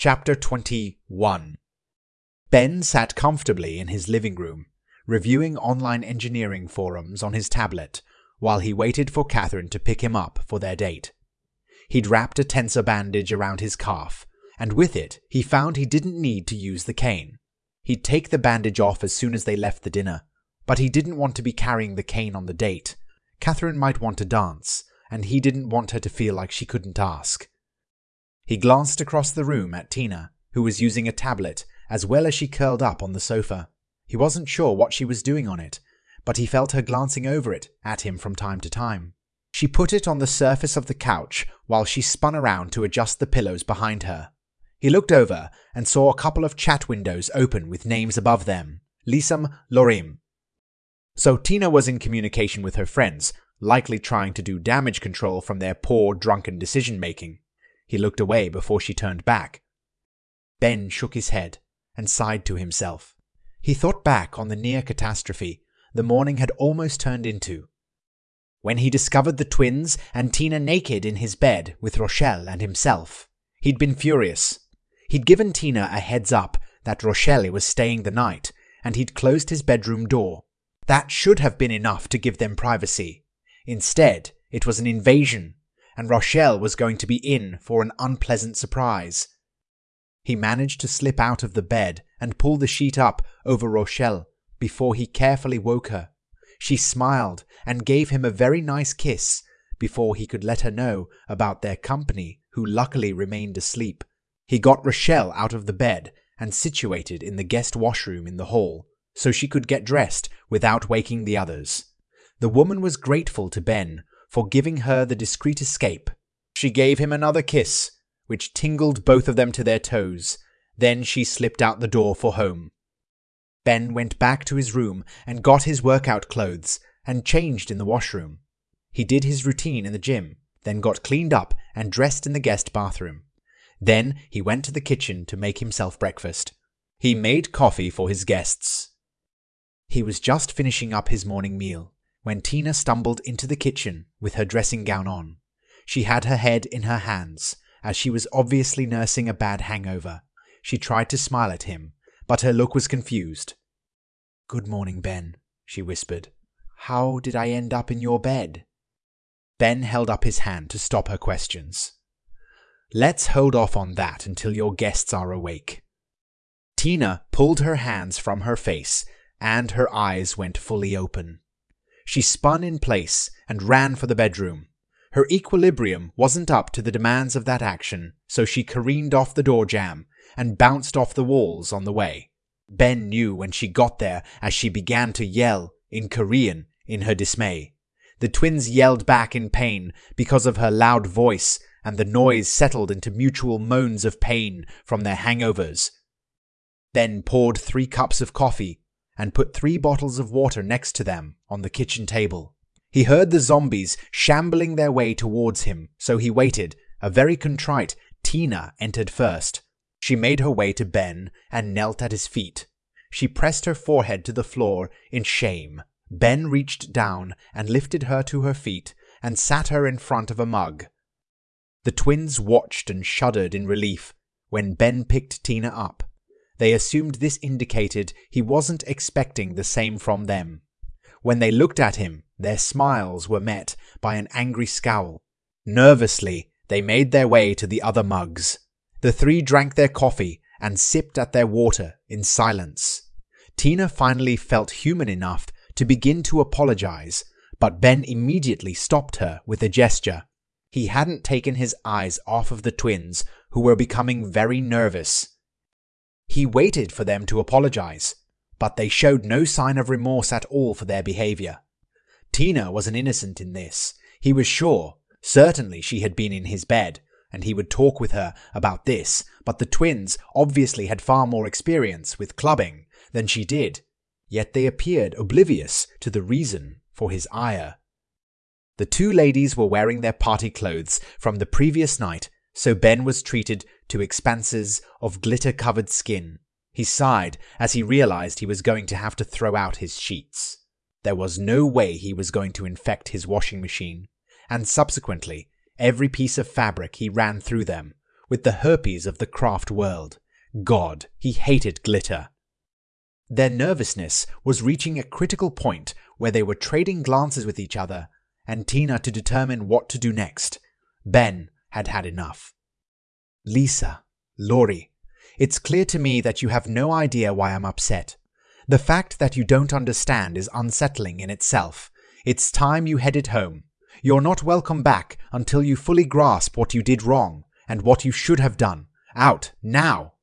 Chapter 21. Ben sat comfortably in his living room, reviewing online engineering forums on his tablet, while he waited for Catherine to pick him up for their date. He'd wrapped a tensor bandage around his calf, and with it he found he didn't need to use the cane. He'd take the bandage off as soon as they left the dinner, but he didn't want to be carrying the cane on the date. Catherine might want to dance, and he didn't want her to feel like she couldn't ask. He glanced across the room at Tina, who was using a tablet, as well as she curled up on the sofa. He wasn't sure what she was doing on it, but he felt her glancing over it at him from time to time. She put it on the surface of the couch while she spun around to adjust the pillows behind her. He looked over and saw a couple of chat windows open with names above them, Lisam, Lorim. So Tina was in communication with her friends, likely trying to do damage control from their poor, drunken decision-making. He looked away before she turned back. Ben shook his head and sighed to himself. He thought back on the near catastrophe the morning had almost turned into, when he discovered the twins and Tina naked in his bed with Rochelle and himself. He'd been furious. He'd given Tina a heads up that Rochelle was staying the night, and he'd closed his bedroom door. That should have been enough to give them privacy. Instead, it was an invasion, and Rochelle was going to be in for an unpleasant surprise. He managed to slip out of the bed and pull the sheet up over Rochelle before he carefully woke her. She smiled and gave him a very nice kiss before he could let her know about their company, who luckily remained asleep. He got Rochelle out of the bed and situated in the guest washroom in the hall so she could get dressed without waking the others. The woman was grateful to Ben for giving her the discreet escape. She gave him another kiss, which tingled both of them to their toes. Then she slipped out the door for home. Ben went back to his room and got his workout clothes and changed in the washroom. He did his routine in the gym, then got cleaned up and dressed in the guest bathroom. Then he went to the kitchen to make himself breakfast. He made coffee for his guests. He was just finishing up his morning meal when Tina stumbled into the kitchen with her dressing gown on. She had her head in her hands, as she was obviously nursing a bad hangover. She tried to smile at him, but her look was confused. "Good morning, Ben," she whispered. "How did I end up in your bed?" Ben held up his hand to stop her questions. "Let's hold off on that until your guests are awake." Tina pulled her hands from her face, and her eyes went fully open. She spun in place and ran for the bedroom. Her equilibrium wasn't up to the demands of that action, so she careened off the door jamb and bounced off the walls on the way. Ben knew when she got there, as she began to yell in Korean in her dismay. The twins yelled back in pain because of her loud voice, and the noise settled into mutual moans of pain from their hangovers. Ben poured 3 cups of coffee and put 3 bottles of water next to them on the kitchen table. He heard the zombies shambling their way towards him, so he waited. A very contrite Tina entered first. She made her way to Ben and knelt at his feet. She pressed her forehead to the floor in shame. Ben reached down and lifted her to her feet and sat her in front of a mug. The twins watched and shuddered in relief when Ben picked Tina up. They assumed this indicated he wasn't expecting the same from them. When they looked at him, their smiles were met by an angry scowl. Nervously, they made their way to the other mugs. The 3 drank their coffee and sipped at their water in silence. Tina finally felt human enough to begin to apologize, but Ben immediately stopped her with a gesture. He hadn't taken his eyes off of the twins, who were becoming very nervous. He waited for them to apologize, but they showed no sign of remorse at all for their behavior. Tina was an innocent in this. He was sure. Certainly she had been in his bed, and he would talk with her about this, but the twins obviously had far more experience with clubbing than she did, yet they appeared oblivious to the reason for his ire. The 2 ladies were wearing their party clothes from the previous night, so Ben was treated to expanses of glitter-covered skin. He sighed as he realized he was going to have to throw out his sheets. There was no way he was going to infect his washing machine, and subsequently, every piece of fabric he ran through them, with the herpes of the craft world. God, he hated glitter. Their nervousness was reaching a critical point where they were trading glances with each other and Tina to determine what to do next. Ben had had enough. Lisa, Laurie, it's clear to me that you have no idea why I'm upset. The fact that you don't understand is unsettling in itself. It's time you headed home. You're not welcome back until you fully grasp what you did wrong and what you should have done. Out, now!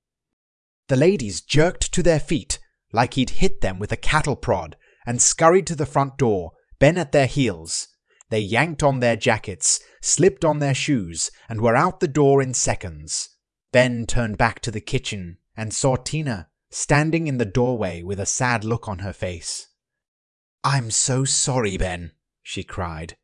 The ladies jerked to their feet like he'd hit them with a cattle prod and scurried to the front door, Ben at their heels. They yanked on their jackets, slipped on their shoes, and were out the door in seconds. Ben turned back to the kitchen and saw Tina standing in the doorway with a sad look on her face. "I'm so sorry, Ben," she cried.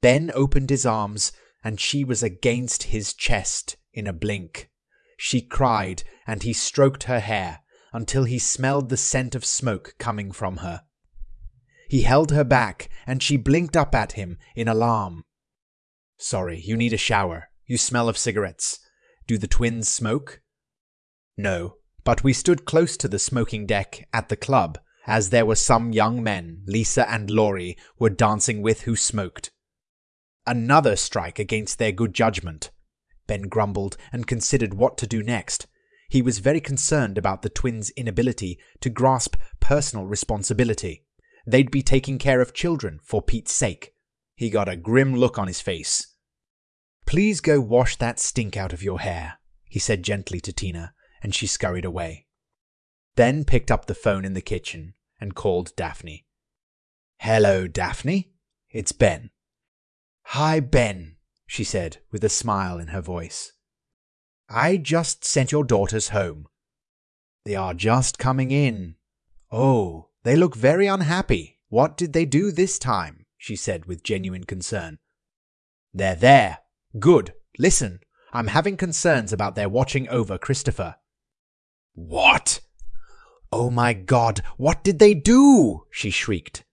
Ben opened his arms and she was against his chest in a blink. She cried and he stroked her hair until he smelled the scent of smoke coming from her. He held her back and she blinked up at him in alarm. "Sorry, you need a shower. You smell of cigarettes. Do the twins smoke?" "No, but we stood close to the smoking deck at the club as there were some young men Lisa and Laurie were dancing with who smoked." Another strike against their good judgment. Ben grumbled and considered what to do next. He was very concerned about the twins' inability to grasp personal responsibility. They'd be taking care of children for Pete's sake. He got a grim look on his face. "Please go wash that stink out of your hair," he said gently to Tina, and she scurried away. Then picked up the phone in the kitchen and called Daphne. "Hello, Daphne. It's Ben." "Hi, Ben," she said, with a smile in her voice. "I just sent your daughters home." "They are just coming in. Oh, they look very unhappy. What did they do this time?" she said with genuine concern. "They're there. Good. Listen, I'm having concerns about their watching over Christopher." "What? Oh my God, what did they do?" she shrieked.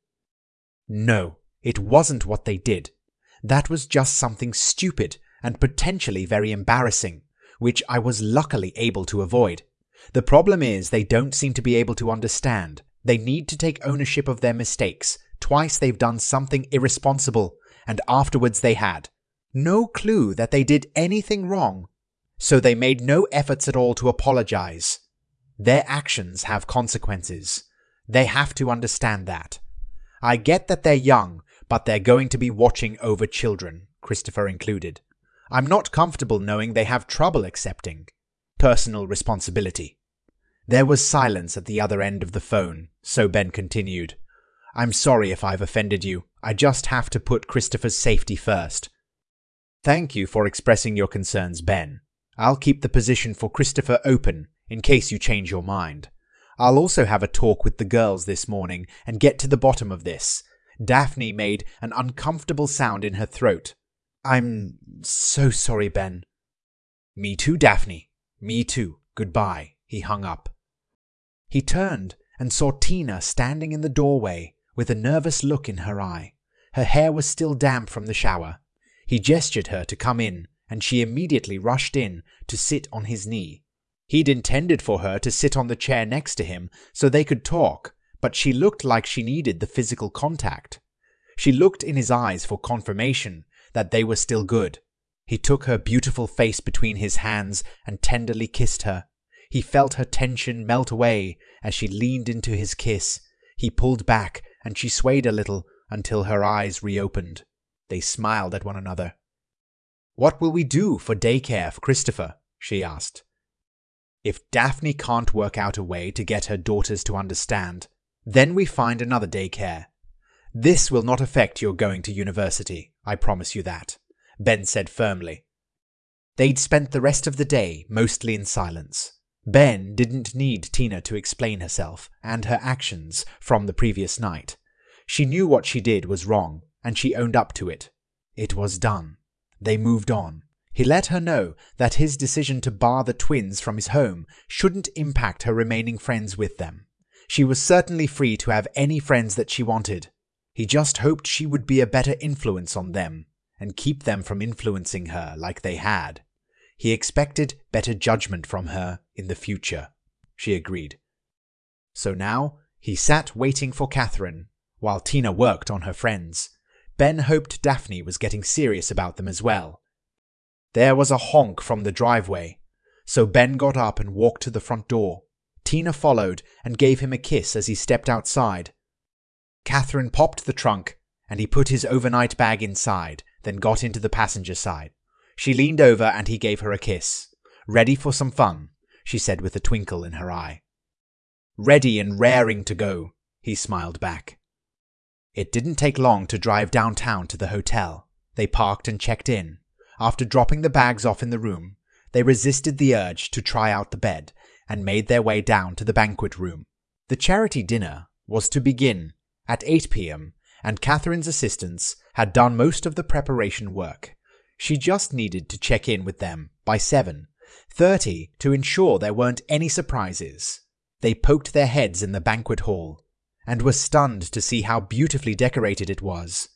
"No, it wasn't what they did. That was just something stupid and potentially very embarrassing, which I was luckily able to avoid. The problem is they don't seem to be able to understand. They need to take ownership of their mistakes. Twice they've done something irresponsible, and afterwards they had no clue that they did anything wrong. So they made no efforts at all to apologize. Their actions have consequences. They have to understand that. I get that they're young, but they're going to be watching over children, Christopher included. I'm not comfortable knowing they have trouble accepting personal responsibility." There was silence at the other end of the phone, so Ben continued. "I'm sorry if I've offended you. I just have to put Christopher's safety first." "Thank you for expressing your concerns, Ben. I'll keep the position for Christopher open in case you change your mind. I'll also have a talk with the girls this morning and get to the bottom of this." Daphne made an uncomfortable sound in her throat. "I'm so sorry, Ben." "Me too, Daphne. Me too. Goodbye." He hung up. He turned and saw Tina standing in the doorway with a nervous look in her eye. Her hair was still damp from the shower. He gestured her to come in, and she immediately rushed in to sit on his knee. He'd intended for her to sit on the chair next to him so they could talk, but she looked like she needed the physical contact. She looked in his eyes for confirmation that they were still good. He took her beautiful face between his hands and tenderly kissed her. He felt her tension melt away as she leaned into his kiss. He pulled back and she swayed a little until her eyes reopened. They smiled at one another. "What will we do for daycare for Christopher?" she asked. "If Daphne can't work out a way to get her daughters to understand, then we find another daycare. This will not affect your going to university, I promise you that," Ben said firmly. They'd spent the rest of the day mostly in silence. Ben didn't need Tina to explain herself and her actions from the previous night. She knew what she did was wrong, and she owned up to it. It was done. They moved on. He let her know that his decision to bar the twins from his home shouldn't impact her remaining friends with them. She was certainly free to have any friends that she wanted. He just hoped she would be a better influence on them and keep them from influencing her like they had. He expected better judgment from her in the future. She agreed. So now he sat waiting for Catherine, while Tina worked on her friends. Ben hoped Daphne was getting serious about them as well. There was a honk from the driveway, so Ben got up and walked to the front door. Tina followed and gave him a kiss as he stepped outside. Catherine popped the trunk, and he put his overnight bag inside, then got into the passenger side. She leaned over and he gave her a kiss. "Ready for some fun," she said with a twinkle in her eye. "Ready and raring to go," he smiled back. It didn't take long to drive downtown to the hotel. They parked and checked in. After dropping the bags off in the room, they resisted the urge to try out the bed and made their way down to the banquet room. The charity dinner was to begin at 8 p.m., and Catherine's assistants had done most of the preparation work. She just needed to check in with them by 7:30 to ensure there weren't any surprises. They poked their heads in the banquet hall and were stunned to see how beautifully decorated it was.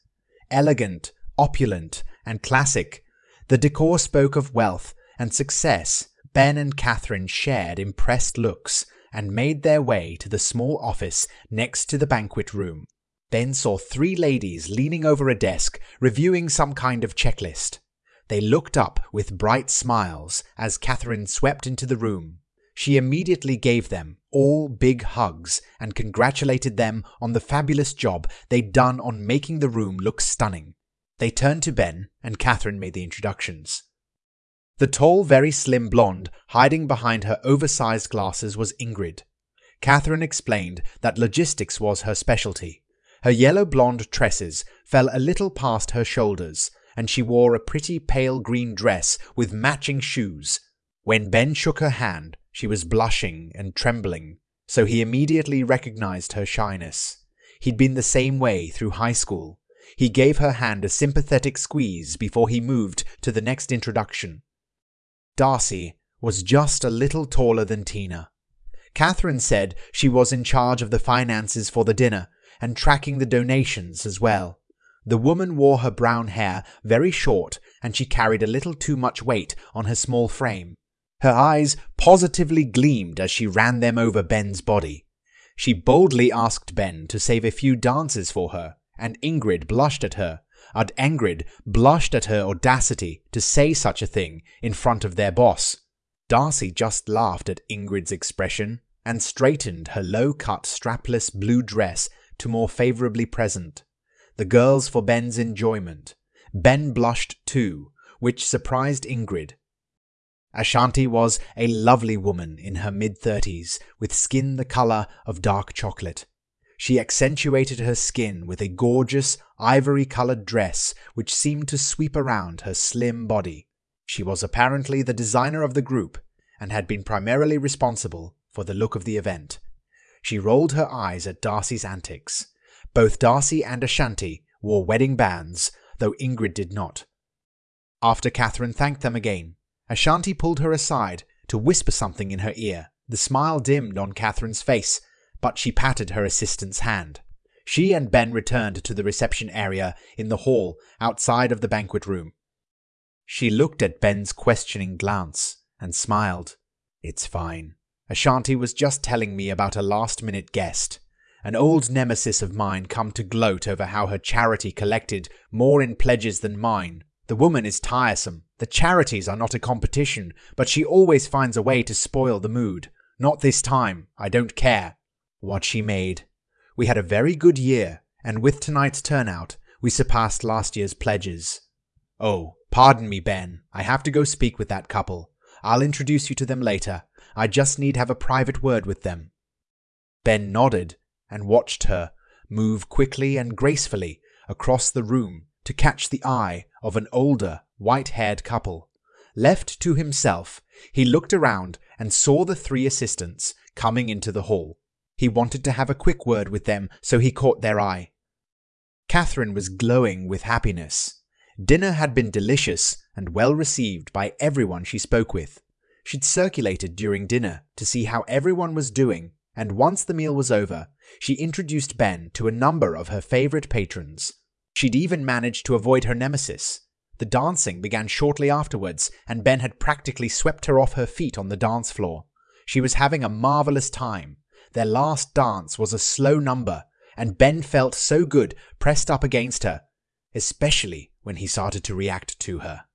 Elegant, opulent, and classic, the decor spoke of wealth and success. Ben and Catherine shared impressed looks and made their way to the small office next to the banquet room. Ben saw 3 ladies leaning over a desk, reviewing some kind of checklist. They looked up with bright smiles as Catherine swept into the room. She immediately gave them all big hugs and congratulated them on the fabulous job they'd done on making the room look stunning. They turned to Ben, and Catherine made the introductions. The tall, very slim blonde hiding behind her oversized glasses was Ingrid. Catherine explained that logistics was her specialty. Her yellow blonde tresses fell a little past her shoulders, and she wore a pretty pale green dress with matching shoes. When Ben shook her hand, she was blushing and trembling, so he immediately recognized her shyness. He'd been the same way through high school. He gave her hand a sympathetic squeeze before he moved to the next introduction. Darcy was just a little taller than Tina. Catherine said she was in charge of the finances for the dinner and tracking the donations as well. The woman wore her brown hair very short, and she carried a little too much weight on her small frame. Her eyes positively gleamed as she ran them over Ben's body. She boldly asked Ben to save a few dances for her, and Ingrid blushed at her. Ingrid blushed at her audacity to say such a thing in front of their boss. Darcy just laughed at Ingrid's expression and straightened her low-cut, strapless blue dress to more favorably present the girls for Ben's enjoyment. Ben blushed too, which surprised Ingrid. Ashanti was a lovely woman in her mid-30s, with skin the color of dark chocolate. She accentuated her skin with a gorgeous, ivory-colored dress which seemed to sweep around her slim body. She was apparently the designer of the group and had been primarily responsible for the look of the event. She rolled her eyes at Darcy's antics. Both Darcy and Ashanti wore wedding bands, though Ingrid did not. After Catherine thanked them again, Ashanti pulled her aside to whisper something in her ear. The smile dimmed on Catherine's face, but she patted her assistant's hand. She and Ben returned to the reception area in the hall outside of the banquet room. She looked at Ben's questioning glance and smiled. "It's fine. Ashanti was just telling me about a last-minute guest. An old nemesis of mine come to gloat over how her charity collected more in pledges than mine. The woman is tiresome. The charities are not a competition, but she always finds a way to spoil the mood. Not this time. I don't care what she made. We had a very good year, and with tonight's turnout, we surpassed last year's pledges. Oh, pardon me, Ben. I have to go speak with that couple. I'll introduce you to them later. I just need to have a private word with them." Ben nodded and watched her move quickly and gracefully across the room to catch the eye of an older, white-haired couple. Left to himself, he looked around and saw the 3 assistants coming into the hall. He wanted to have a quick word with them, so he caught their eye. Catherine was glowing with happiness. Dinner had been delicious and well-received by everyone she spoke with. She'd circulated during dinner to see how everyone was doing, and once the meal was over, she introduced Ben to a number of her favorite patrons. She'd even managed to avoid her nemesis, The dancing began shortly afterwards, and Ben had practically swept her off her feet on the dance floor. She was having a marvelous time. Their last dance was a slow number, and Ben felt so good pressed up against her, especially when he started to react to her.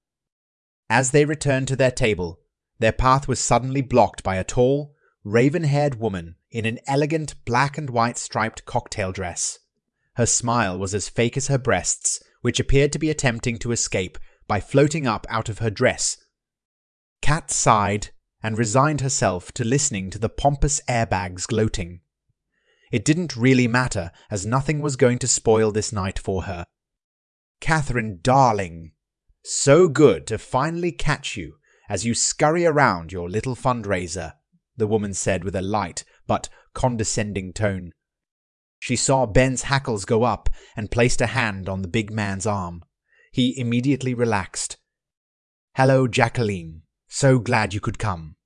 As they returned to their table, their path was suddenly blocked by a tall, raven-haired woman in an elegant black and white striped cocktail dress. Her smile was as fake as her breasts, which appeared to be attempting to escape by floating up out of her dress. Kat sighed and resigned herself to listening to the pompous airbags gloating. It didn't really matter, as nothing was going to spoil this night for her. Catherine, darling, so good to finally catch you as you scurry around your little fundraiser, the woman said with a light but condescending tone. She saw Ben's hackles go up and placed a hand on the big man's arm. He immediately relaxed. Hello, Jacqueline. So glad you could come.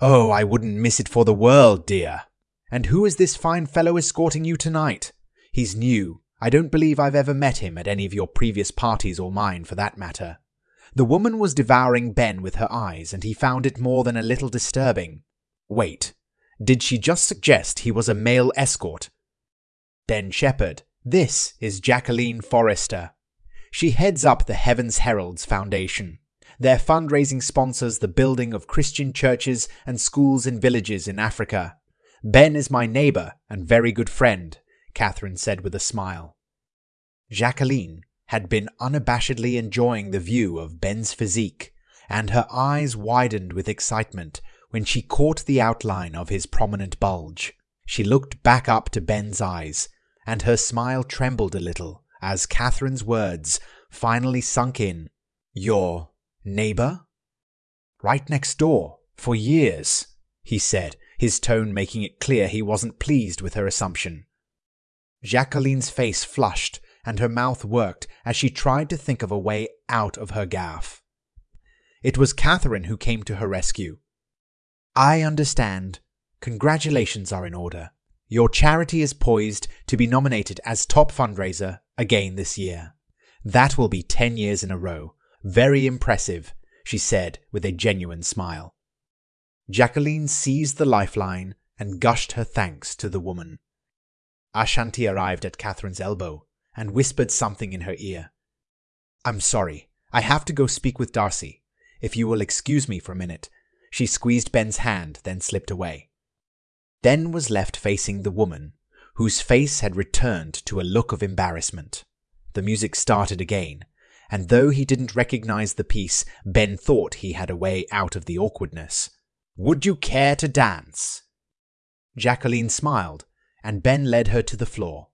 Oh, I wouldn't miss it for the world, dear. And who is this fine fellow escorting you tonight? He's new. I don't believe I've ever met him at any of your previous parties or mine, for that matter. The woman was devouring Ben with her eyes, and he found it more than a little disturbing. Wait, did she just suggest he was a male escort? Ben Shepherd, this is Jacqueline Forrester. She heads up the Heaven's Heralds Foundation. Their fundraising sponsors the building of Christian churches and schools in villages in Africa. Ben is my neighbor and very good friend, Catherine said with a smile. Jacqueline had been unabashedly enjoying the view of Ben's physique, and her eyes widened with excitement when she caught the outline of his prominent bulge. She looked back up to Ben's eyes, and her smile trembled a little as Catherine's words finally sunk in. Your neighbor? Right next door, for years, he said, his tone making it clear he wasn't pleased with her assumption. Jacqueline's face flushed, and her mouth worked as she tried to think of a way out of her gaffe. It was Catherine who came to her rescue. I understand. Congratulations are in order. Your charity is poised to be nominated as top fundraiser again this year. That will be 10 years in a row. Very impressive, she said with a genuine smile. Jacqueline seized the lifeline and gushed her thanks to the woman. Ashanti arrived at Catherine's elbow and whispered something in her ear. I'm sorry, I have to go speak with Darcy. If you will excuse me for a minute. She squeezed Ben's hand, then slipped away. Ben was left facing the woman, whose face had returned to a look of embarrassment. The music started again, and though he didn't recognize the piece, Ben thought he had a way out of the awkwardness. Would you care to dance? Jacqueline smiled, and Ben led her to the floor.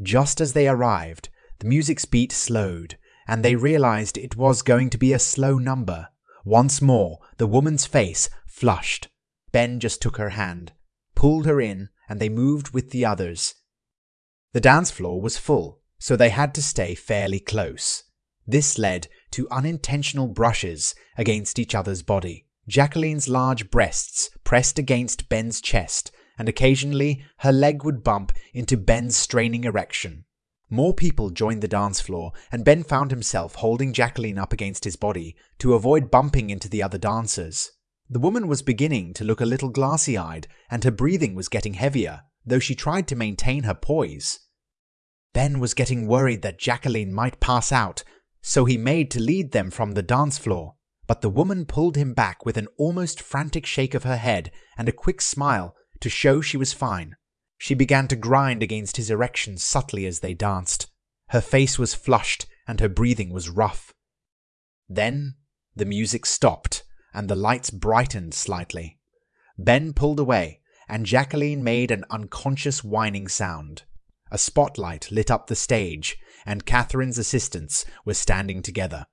Just as they arrived, the music's beat slowed, and they realized it was going to be a slow number. Once more, the woman's face flushed. Ben just took her hand, pulled her in, and they moved with the others. The dance floor was full, so they had to stay fairly close. This led to unintentional brushes against each other's body. Jacqueline's large breasts pressed against Ben's chest, and occasionally her leg would bump into Ben's straining erection. More people joined the dance floor, and Ben found himself holding Jacqueline up against his body to avoid bumping into the other dancers. The woman was beginning to look a little glassy-eyed, and her breathing was getting heavier, though she tried to maintain her poise. Ben was getting worried that Jacqueline might pass out, so he made to lead them from the dance floor. But the woman pulled him back with an almost frantic shake of her head and a quick smile to show she was fine. She began to grind against his erection subtly as they danced. Her face was flushed and her breathing was rough. Then the music stopped and the lights brightened slightly. Ben pulled away and Jacqueline made an unconscious whining sound. A spotlight lit up the stage and Catherine's assistants were standing together.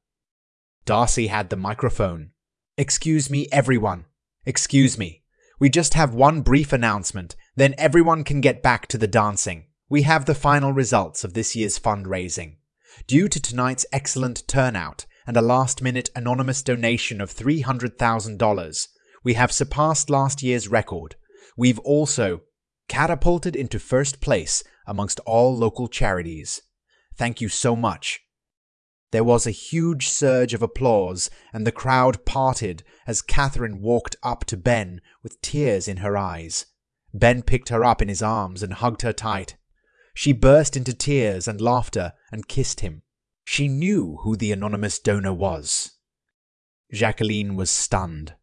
Darcy had the microphone. Excuse me, everyone. Excuse me. We just have one brief announcement. Then everyone can get back to the dancing. We have the final results of this year's fundraising. Due to tonight's excellent turnout and a last-minute anonymous donation of $300,000, we have surpassed last year's record. We've also catapulted into first place amongst all local charities. Thank you so much. There was a huge surge of applause, and the crowd parted as Catherine walked up to Ben with tears in her eyes. Ben picked her up in his arms and hugged her tight. She burst into tears and laughter and kissed him. She knew who the anonymous donor was. Jacqueline was stunned.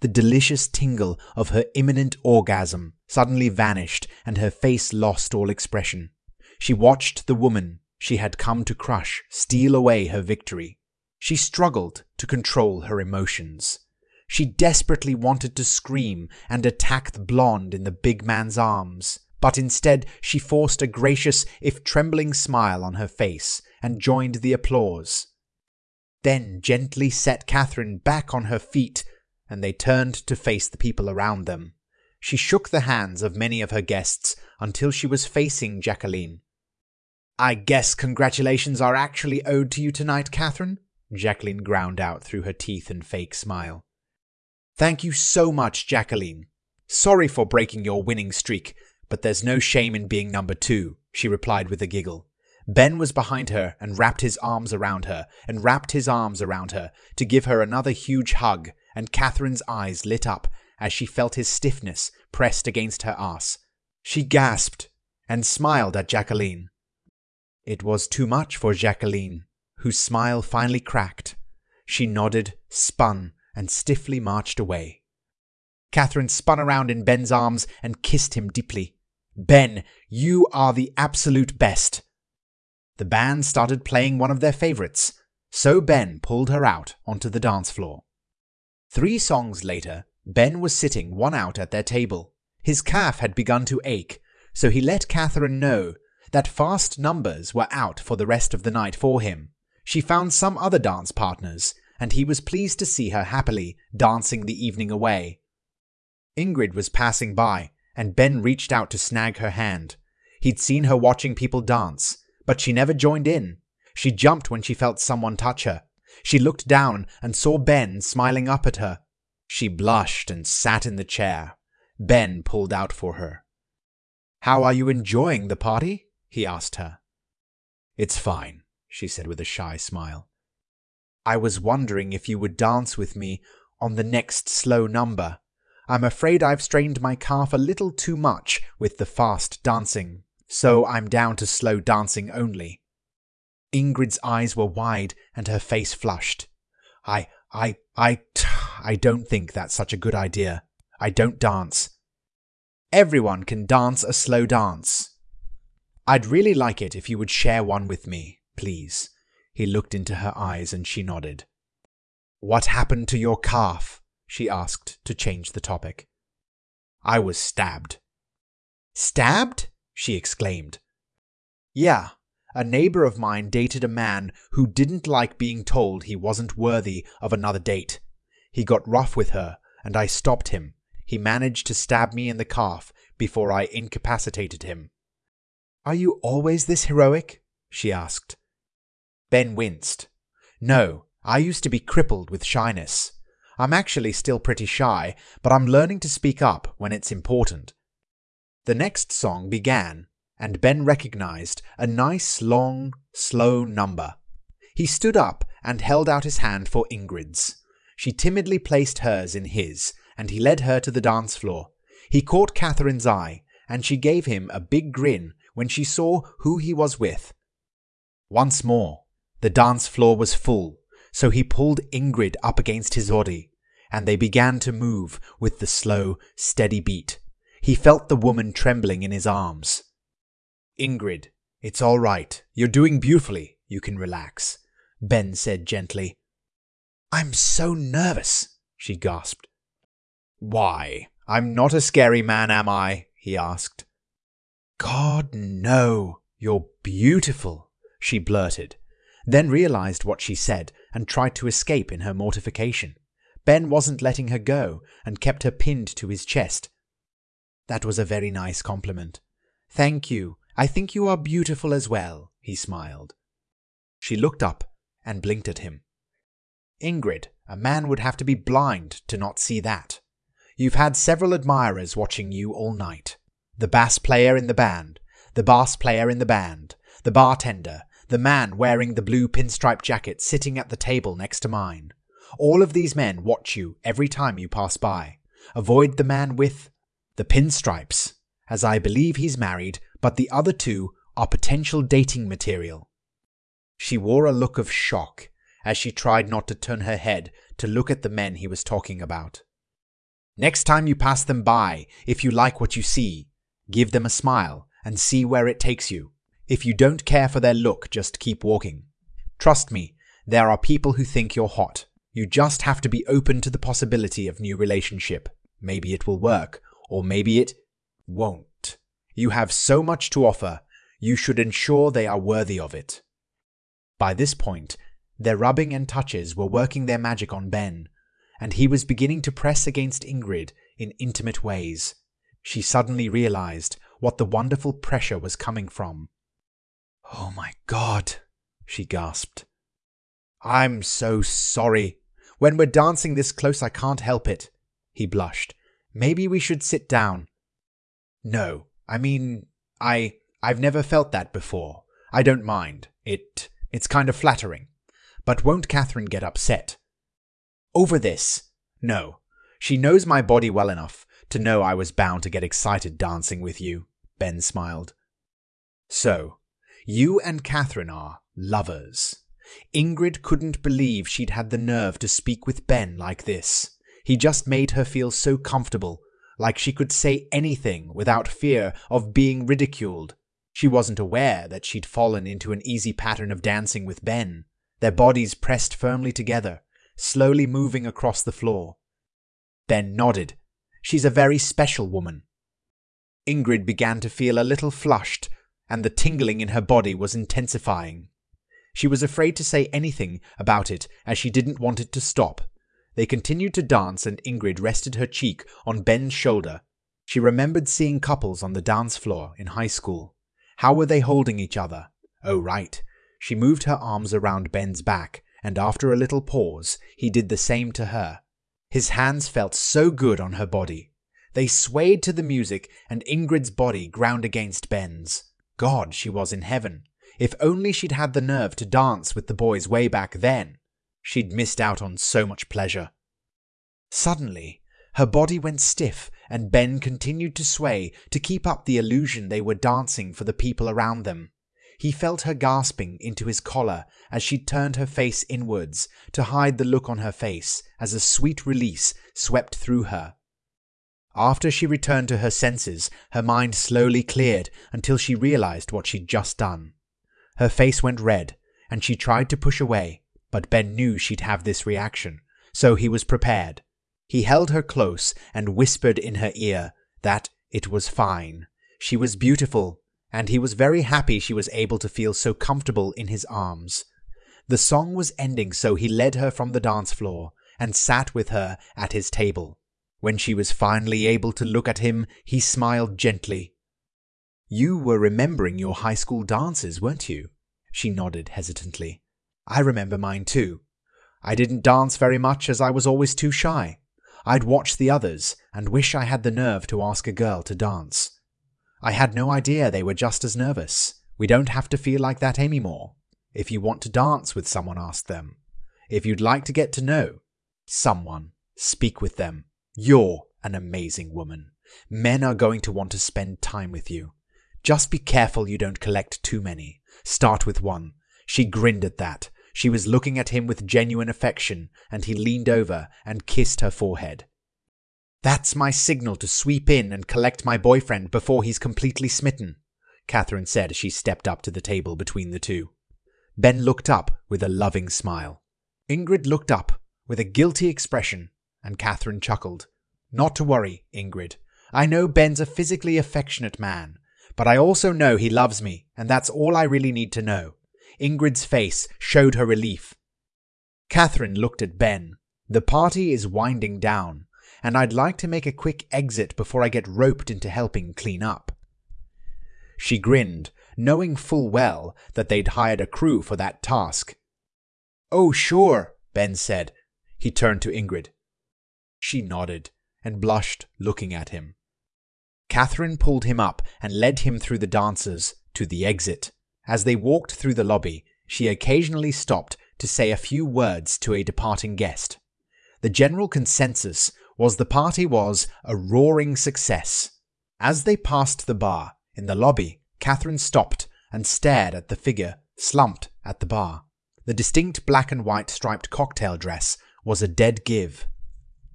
The delicious tingle of her imminent orgasm suddenly vanished and her face lost all expression. She watched the woman she had come to crush steal away her victory. She struggled to control her emotions. She desperately wanted to scream and attack the blonde in the big man's arms, but instead she forced a gracious, if trembling smile on her face and joined the applause. Then gently set Catherine back on her feet, and they turned to face the people around them. She shook the hands of many of her guests until she was facing Jacqueline. "I guess congratulations are actually owed to you tonight, Catherine," Jacqueline ground out through her teeth and fake smile. "Thank you so much, Jacqueline. Sorry for breaking your winning streak, but there's no shame in being number two," she replied with a giggle. Ben was behind her and wrapped his arms around her to give her another huge hug, and Catherine's eyes lit up as she felt his stiffness pressed against her ass. She gasped and smiled at Jacqueline. It was too much for Jacqueline, whose smile finally cracked. She nodded, spun, and stiffly marched away. Catherine spun around in Ben's arms and kissed him deeply. "Ben, you are the absolute best." The band started playing one of their favorites, so Ben pulled her out onto the dance floor. 3 songs later, Ben was sitting one out at their table. His calf had begun to ache, so he let Catherine know that fast numbers were out for the rest of the night for him. She found some other dance partners, and he was pleased to see her happily dancing the evening away. Ingrid was passing by, and Ben reached out to snag her hand. He'd seen her watching people dance, but she never joined in. She jumped when she felt someone touch her. She looked down and saw Ben smiling up at her. She blushed and sat in the chair. Ben pulled out for her. "How are you enjoying the party?" he asked her. "It's fine," she said with a shy smile. "I was wondering if you would dance with me on the next slow number. I'm afraid I've strained my calf a little too much with the fast dancing, so I'm down to slow dancing only." Ingrid's eyes were wide and her face flushed. I don't think that's such a good idea. I don't dance." "Everyone can dance a slow dance." "I'd really like it if you would share one with me, please." He looked into her eyes and she nodded. "What happened to your calf?" she asked to change the topic. "I was stabbed." "Stabbed?" she exclaimed. "Yeah. A neighbor of mine dated a man who didn't like being told he wasn't worthy of another date. He got rough with her, and I stopped him. He managed to stab me in the calf before I incapacitated him." "Are you always this heroic?" she asked. Ben winced. "No, I used to be crippled with shyness. I'm actually still pretty shy, but I'm learning to speak up when it's important." The next song began, and Ben recognized a nice, long, slow number. He stood up and held out his hand for Ingrid's. She timidly placed hers in his, and he led her to the dance floor. He caught Catherine's eye, and she gave him a big grin when she saw who he was with. Once more, the dance floor was full, so he pulled Ingrid up against his body, and they began to move with the slow, steady beat. He felt the woman trembling in his arms. "Ingrid, it's all right. You're doing beautifully. You can relax," Ben said gently. "I'm so nervous," she gasped. "Why? I'm not a scary man, am I?" he asked. "God, no. You're beautiful," she blurted, then realized what she said and tried to escape in her mortification. Ben wasn't letting her go and kept her pinned to his chest. "That was a very nice compliment. Thank you. I think you are beautiful as well," he smiled. She looked up and blinked at him. "Ingrid, a man would have to be blind to not see that. You've had several admirers watching you all night. The bass player in the band, the bartender, the man wearing the blue pinstripe jacket sitting at the table next to mine. All of these men watch you every time you pass by. Avoid the man with the pinstripes, as I believe he's married, but the other two are potential dating material. She wore a look of shock as she tried not to turn her head to look at the men he was talking about. Next time you pass them by, if you like what you see, give them a smile and see where it takes you. If you don't care for their look, just keep walking. Trust me, there are people who think you're hot. You just have to be open to the possibility of new relationship. Maybe it will work, or maybe it won't. You have so much to offer, you should ensure they are worthy of it. By this point, their rubbing and touches were working their magic on Ben, and he was beginning to press against Ingrid in intimate ways. She suddenly realized what the wonderful pressure was coming from. "Oh my God," she gasped. "I'm so sorry. When we're dancing this close, I can't help it," he blushed. "Maybe we should sit down." "No, I mean, I've never felt that before. I don't mind. It's kind of flattering. But won't Catherine get upset?" "Over this? No. She knows my body well enough to know I was bound to get excited dancing with you," Ben smiled. "So, you and Catherine are lovers." Ingrid couldn't believe she'd had the nerve to speak with Ben like this. He just made her feel so comfortable, like she could say anything without fear of being ridiculed. She wasn't aware that she'd fallen into an easy pattern of dancing with Ben, their bodies pressed firmly together, slowly moving across the floor. Ben nodded. "She's a very special woman." Ingrid began to feel a little flushed, and the tingling in her body was intensifying. She was afraid to say anything about it as she didn't want it to stop. They continued to dance and Ingrid rested her cheek on Ben's shoulder. She remembered seeing couples on the dance floor in high school. How were they holding each other? Oh, right. She moved her arms around Ben's back, and after a little pause, he did the same to her. His hands felt so good on her body. They swayed to the music and Ingrid's body ground against Ben's. God, she was in heaven. If only she'd had the nerve to dance with the boys way back then, she'd missed out on so much pleasure. Suddenly, her body went stiff and Ben continued to sway to keep up the illusion they were dancing for the people around them. He felt her gasping into his collar as she turned her face inwards to hide the look on her face as a sweet release swept through her. After she returned to her senses, her mind slowly cleared until she realized what she'd just done. Her face went red, and she tried to push away, but Ben knew she'd have this reaction, so he was prepared. He held her close and whispered in her ear that it was fine. She was beautiful, and he was very happy she was able to feel so comfortable in his arms. The song was ending, so he led her from the dance floor and sat with her at his table. When she was finally able to look at him, he smiled gently. "You were remembering your high school dances, weren't you?" She nodded hesitantly. "I remember mine too. I didn't dance very much as I was always too shy. I'd watch the others and wish I had the nerve to ask a girl to dance. I had no idea they were just as nervous. We don't have to feel like that anymore. If you want to dance with someone, ask them. If you'd like to get to know someone, speak with them. You're an amazing woman. Men are going to want to spend time with you. Just be careful you don't collect too many. Start with one." She grinned at that. She was looking at him with genuine affection, and he leaned over and kissed her forehead. "That's my signal to sweep in and collect my boyfriend before he's completely smitten," Catherine said as she stepped up to the table between the two. Ben looked up with a loving smile. Ingrid looked up with a guilty expression, and Catherine chuckled. "Not to worry, Ingrid. I know Ben's a physically affectionate man, but I also know he loves me, and that's all I really need to know." Ingrid's face showed her relief. Catherine looked at Ben. "The party is winding down, and I'd like to make a quick exit before I get roped into helping clean up." She grinned, knowing full well that they'd hired a crew for that task. "Oh, sure," Ben said. He turned to Ingrid. She nodded and blushed, looking at him. Catherine pulled him up and led him through the dancers to the exit. As they walked through the lobby, she occasionally stopped to say a few words to a departing guest. The general consensus was the party was a roaring success. As they passed the bar, in the lobby, Catherine stopped and stared at the figure slumped at the bar. The distinct black and white striped cocktail dress was a dead give.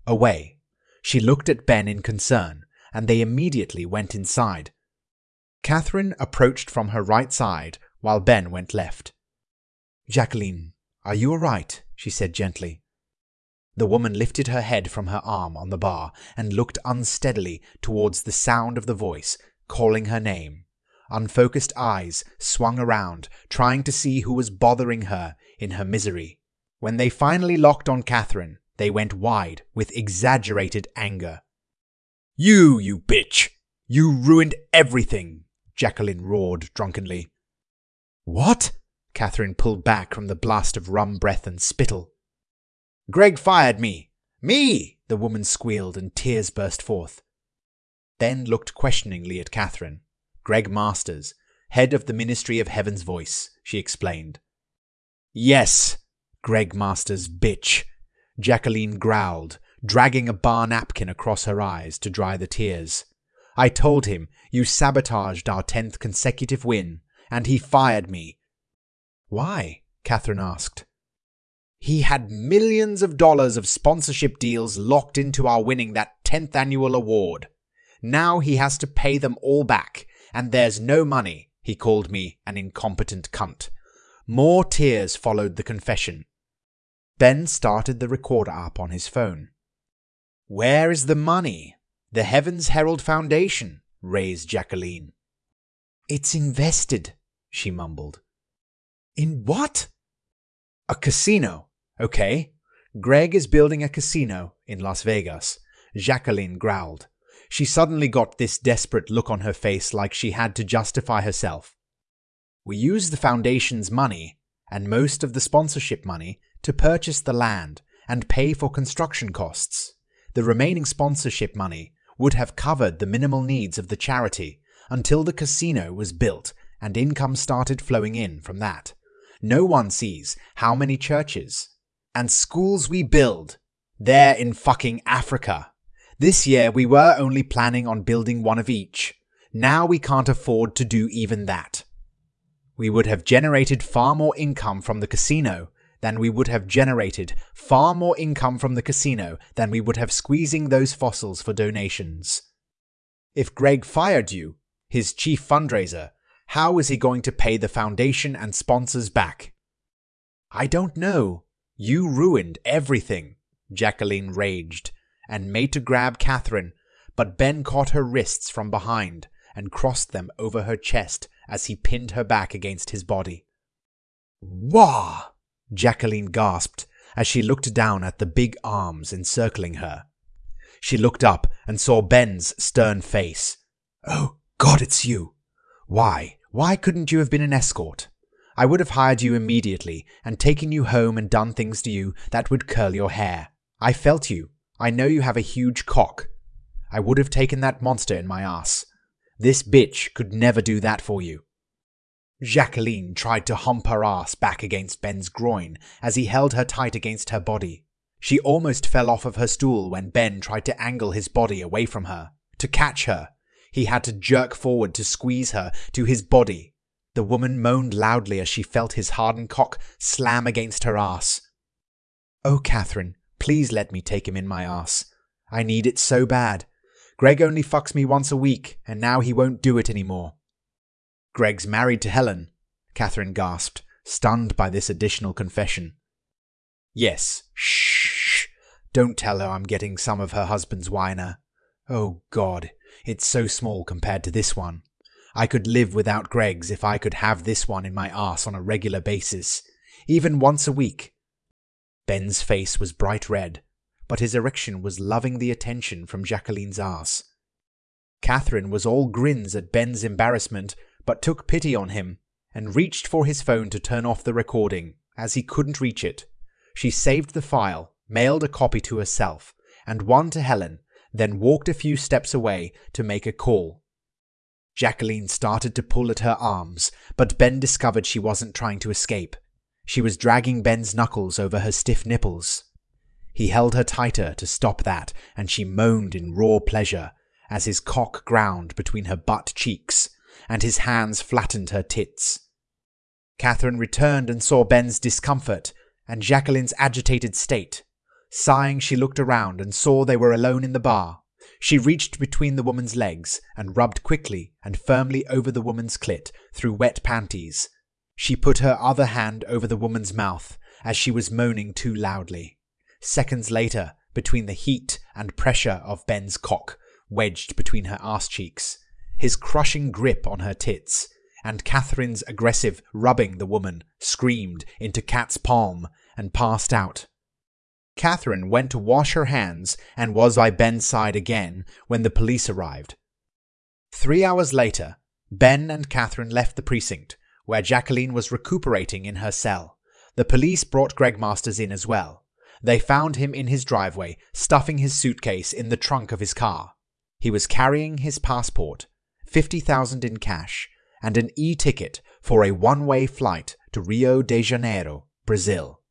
Away. She looked at Ben in concern, and they immediately went inside. Catherine approached from her right side while Ben went left. "Jacqueline, are you all right?" she said gently. The woman lifted her head from her arm on the bar and looked unsteadily towards the sound of the voice calling her name. Unfocused eyes swung around, trying to see who was bothering her in her misery. When they finally locked on Catherine, they went wide with exaggerated anger. You bitch! You ruined everything!" Jacqueline roared drunkenly. "What?" Catherine pulled back from the blast of rum breath and spittle. "Greg fired me! Me!" the woman squealed and tears burst forth. Ben looked questioningly at Catherine. "Greg Masters, head of the Ministry of Heaven's Voice," she explained. "Yes, Greg Masters, bitch," Jacqueline growled, dragging a bar napkin across her eyes to dry the tears. "I told him you sabotaged our 10th consecutive win, and he fired me." "Why?" Catherine asked. "He had millions of dollars of sponsorship deals locked into our winning that 10th annual award. Now he has to pay them all back, and there's no money," he called me an incompetent cunt. More tears followed the confession. Ben started the recorder app on his phone. "Where is the money? The Heaven's Herald Foundation," raised Jacqueline. "It's invested," she mumbled. "In what?" "A casino. Okay, Greg is building a casino in Las Vegas," Jacqueline growled. She suddenly got this desperate look on her face like she had to justify herself. "We use the foundation's money, and most of the sponsorship money, to purchase the land and pay for construction costs. The remaining sponsorship money would have covered the minimal needs of the charity until the casino was built and income started flowing in from that. No one sees how many churches and schools we build. They're in fucking Africa. This year we were only planning on building one of each. Now we can't afford to do even that. We would have generated far more income from the casino than we would have generated squeezing those fossils for donations. If Greg fired you, his chief fundraiser, how is he going to pay the foundation and sponsors back?" "I don't know. You ruined everything," Jacqueline raged, and made to grab Catherine, but Ben caught her wrists from behind and crossed them over her chest as he pinned her back against his body. "Wah!" Jacqueline gasped as she looked down at the big arms encircling her. She looked up and saw Ben's stern face. "Oh, God, it's you. Why? Why couldn't you have been an escort? I would have hired you immediately and taken you home and done things to you that would curl your hair. I felt you. I know you have a huge cock. I would have taken that monster in my ass. This bitch could never do that for you." Jacqueline tried to hump her ass back against Ben's groin as he held her tight against her body. She almost fell off of her stool when Ben tried to angle his body away from her. To catch her, he had to jerk forward to squeeze her to his body. The woman moaned loudly as she felt his hardened cock slam against her ass. "Oh, Catherine, please let me take him in my ass. I need it so bad. Greg only fucks me once a week, and now he won't do it anymore." "Greg's married to Helen," Catherine gasped, stunned by this additional confession. "Yes, shh. Don't tell her I'm getting some of her husband's whiner. Oh, God. It's so small compared to this one. I could live without Greg's if I could have this one in my ass on a regular basis, even once a week." Ben's face was bright red, but his erection was loving the attention from Jacqueline's ass. Catherine was all grins at Ben's embarrassment, but took pity on him and reached for his phone to turn off the recording, as he couldn't reach it. She saved the file, mailed a copy to herself, and one to Helen, then walked a few steps away to make a call. Jacqueline started to pull at her arms, but Ben discovered she wasn't trying to escape. She was dragging Ben's knuckles over her stiff nipples. He held her tighter to stop that, and she moaned in raw pleasure as his cock ground between her butt cheeks, and his hands flattened her tits. Catherine returned and saw Ben's discomfort, and Jacqueline's agitated state. Sighing, she looked around and saw they were alone in the bar. She reached between the woman's legs and rubbed quickly and firmly over the woman's clit through wet panties. She put her other hand over the woman's mouth as she was moaning too loudly. Seconds later, between the heat and pressure of Ben's cock, wedged between her ass cheeks, his crushing grip on her tits, and Catherine's aggressive rubbing the woman, screamed into Cat's palm and passed out. Catherine went to wash her hands and was by Ben's side again when the police arrived. 3 hours later, Ben and Catherine left the precinct, where Jacqueline was recuperating in her cell. The police brought Greg Masters in as well. They found him in his driveway, stuffing his suitcase in the trunk of his car. He was carrying his passport, $50,000 in cash, and an e-ticket for a one-way flight to Rio de Janeiro, Brazil.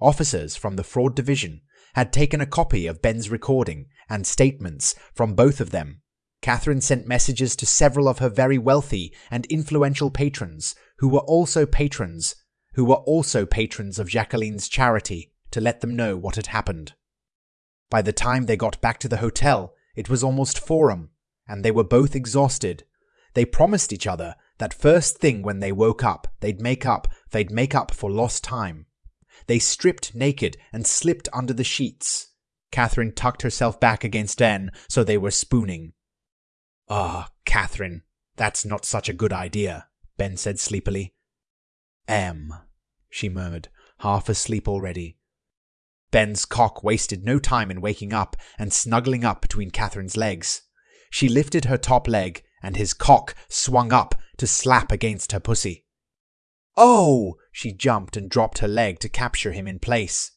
Officers from the fraud division had taken a copy of Ben's recording and statements from both of them. Catherine sent messages to several of her very wealthy and influential patrons who were also patrons of Jacqueline's charity to let them know what had happened. By the time they got back to the hotel, it was almost 4 AM, and they were both exhausted. They promised each other that first thing when they woke up, they'd make up for lost time. They stripped naked and slipped under the sheets. Catherine tucked herself back against Ben, so they were spooning. "Ah, Catherine, that's not such a good idea," Ben said sleepily. She murmured, half asleep already. Ben's cock wasted no time in waking up and snuggling up between Catherine's legs. She lifted her top leg, and his cock swung up to slap against her pussy. "Oh!" She jumped and dropped her leg to capture him in place.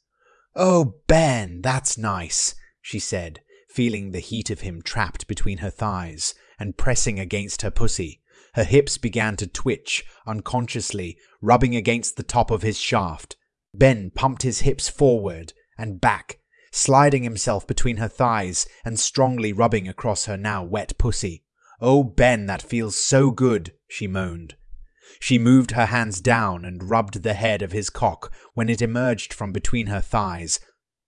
"Oh, Ben, that's nice," she said, feeling the heat of him trapped between her thighs and pressing against her pussy. Her hips began to twitch, unconsciously, rubbing against the top of his shaft. Ben pumped his hips forward and back, sliding himself between her thighs and strongly rubbing across her now wet pussy. "Oh, Ben, that feels so good," she moaned. She moved her hands down and rubbed the head of his cock when it emerged from between her thighs.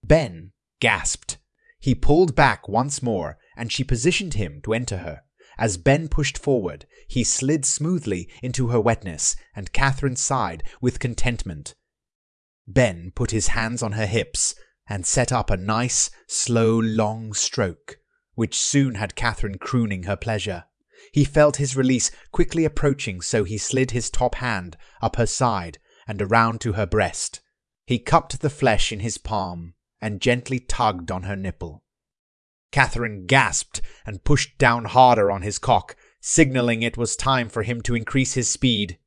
Ben gasped. He pulled back once more, and she positioned him to enter her. As Ben pushed forward, he slid smoothly into her wetness, and Catherine sighed with contentment. Ben put his hands on her hips and set up a nice, slow, long stroke, which soon had Catherine crooning her pleasure. He felt his release quickly approaching, so he slid his top hand up her side and around to her breast. He cupped the flesh in his palm and gently tugged on her nipple. Catherine gasped and pushed down harder on his cock, signaling it was time for him to increase his speed.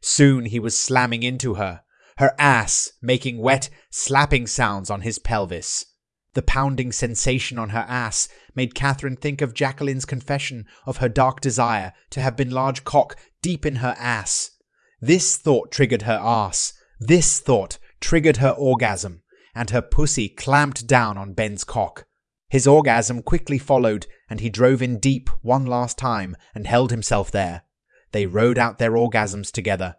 Soon he was slamming into her, her ass making wet, slapping sounds on his pelvis. The pounding sensation on her ass made Catherine think of Jacqueline's confession of her dark desire to have been large cock deep in her ass. This thought triggered her ass. This thought triggered her orgasm, and her pussy clamped down on Ben's cock. His orgasm quickly followed, and he drove in deep one last time and held himself there. They rode out their orgasms together.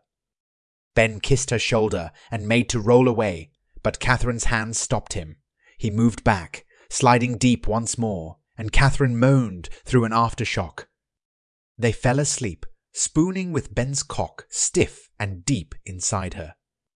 Ben kissed her shoulder and made to roll away, but Catherine's hand stopped him. He moved back, sliding deep once more, and Catherine moaned through an aftershock. They fell asleep, spooning with Ben's cock stiff and deep inside her.